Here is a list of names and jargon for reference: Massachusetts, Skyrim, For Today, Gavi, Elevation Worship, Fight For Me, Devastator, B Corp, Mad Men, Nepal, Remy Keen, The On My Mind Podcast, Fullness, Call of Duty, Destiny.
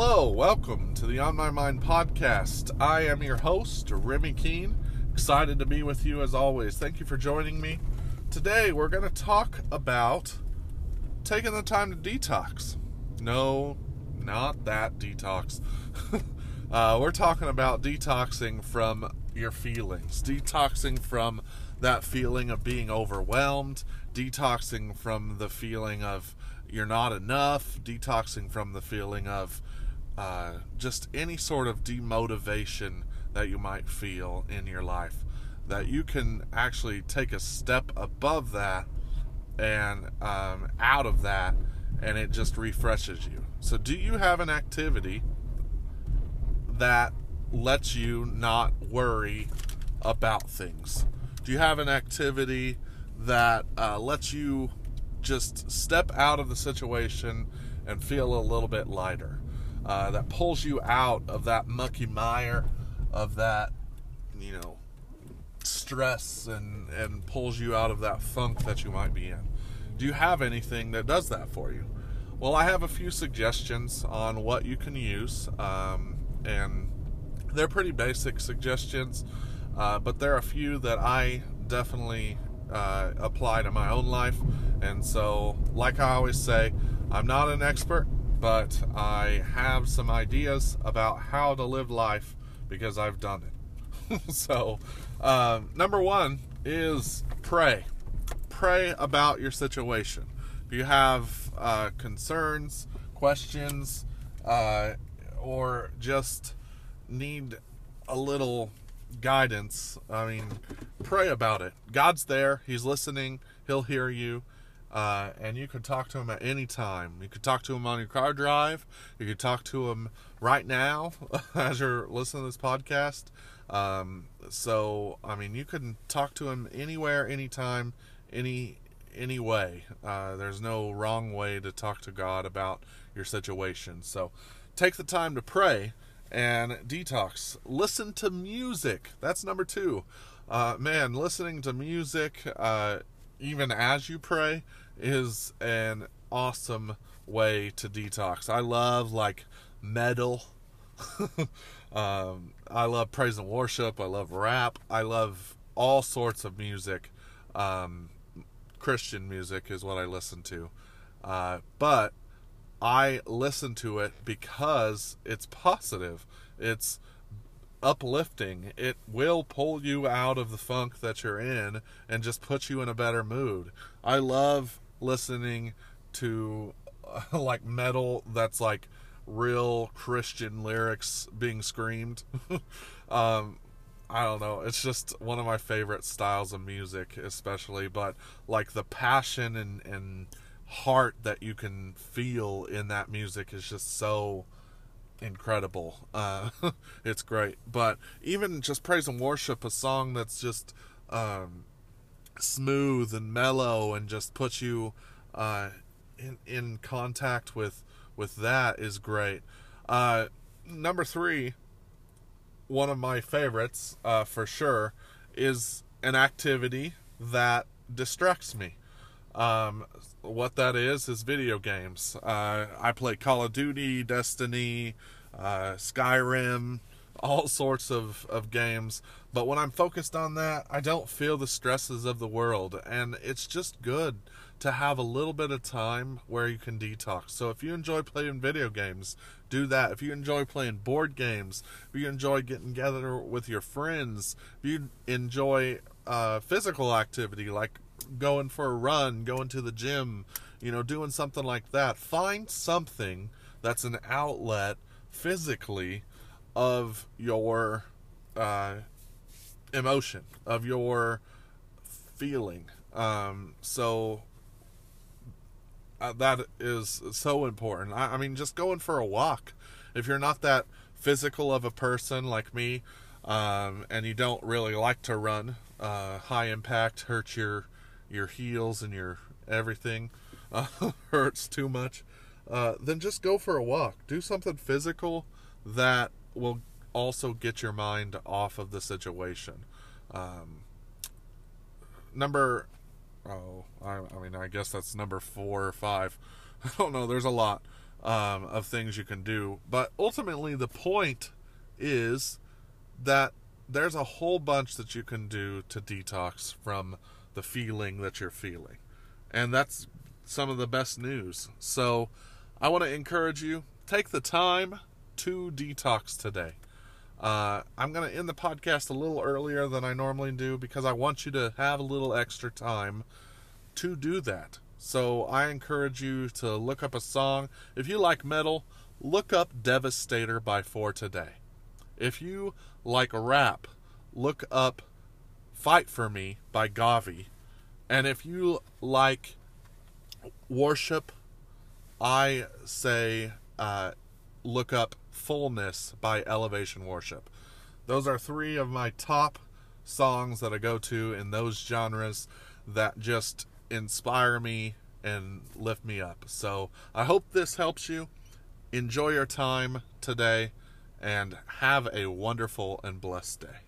Hello, welcome to the On My Mind Podcast. I am your host, Remy Keen. Excited to be with you as always. Thank you for joining me. Today we're going to talk about taking the time to detox. No, not that detox. We're talking about detoxing from your feelings. Detoxing from that feeling of being overwhelmed. Detoxing from the feeling of you're not enough. Detoxing from the feeling of just any sort of demotivation that you might feel in your life, that you can actually take a step above that and out of that, and it just refreshes you. So do you have an activity that lets you not worry about things? Do you have an activity that lets you just step out of the situation and feel a little bit lighter? That pulls you out of that mucky mire, of that, stress, and pulls you out of that funk that you might be in. Do you have anything that does that for you? Well, I have a few suggestions on what you can use, and they're pretty basic suggestions, but there are a few that I definitely apply to my own life. And so, like I always say, I'm not an expert, but I have some ideas about how to live life because I've done it. So, number one is pray. Pray about your situation. If you have concerns, questions, or just need a little guidance, pray about it. God's there. He's listening. He'll hear you. And you could talk to him at any time. You could talk to him on your car drive. You could talk to him right now as you're listening to this podcast. You can talk to him anywhere, anytime, any way. There's no wrong way to talk to God about your situation. So take the time to pray and detox. Listen to music. That's number two. Listening to music, even as you pray, is an awesome way to detox. I love metal. I love praise and worship. I love rap. I love all sorts of music. Christian music is what I listen to. But I listen to it because it's positive. It's uplifting. It will pull you out of the funk that you're in and just put you in a better mood. I love listening to metal that's real Christian lyrics being screamed. I don't know, it's just one of my favorite styles of music, especially, but the passion and heart that you can feel in that music is just so incredible. It's great. But even just praise and worship, a song that's just smooth and mellow and just puts you in contact with that is great. Number three, one of my favorites for sure, is an activity that distracts me. What that is video games. I play Call of Duty, Destiny, Skyrim, all sorts of games. But when I'm focused on that, I don't feel the stresses of the world. And it's just good to have a little bit of time where you can detox. So if you enjoy playing video games, do that. If you enjoy playing board games, if you enjoy getting together with your friends, if you enjoy physical activity like going for a run, going to the gym, doing something like that. Find something that's an outlet physically of your emotion, of your feeling. That is so important. I mean, just going for a walk. If you're not that physical of a person like me, and you don't really like to run, high impact hurts your heels and your everything, hurts too much, then just go for a walk. Do something physical that will also get your mind off of the situation. I guess that's number 4 or 5. I don't know. There's a lot. of things you can do. But ultimately, the point is that there's a whole bunch that you can do to detox from the feeling that you're feeling. And that's some of the best news. So I want to encourage you, take the time to detox today. I'm going to end the podcast a little earlier than I normally do because I want you to have a little extra time to do that. So I encourage you to look up a song. If you like metal, look up Devastator by For Today. If you like rap, look up Fight For Me by Gavi. And if you like worship, I say look up Fullness by Elevation Worship. Those are three of my top songs that I go to in those genres that just inspire me and lift me up. So I hope this helps you. Enjoy your time today and have a wonderful and blessed day.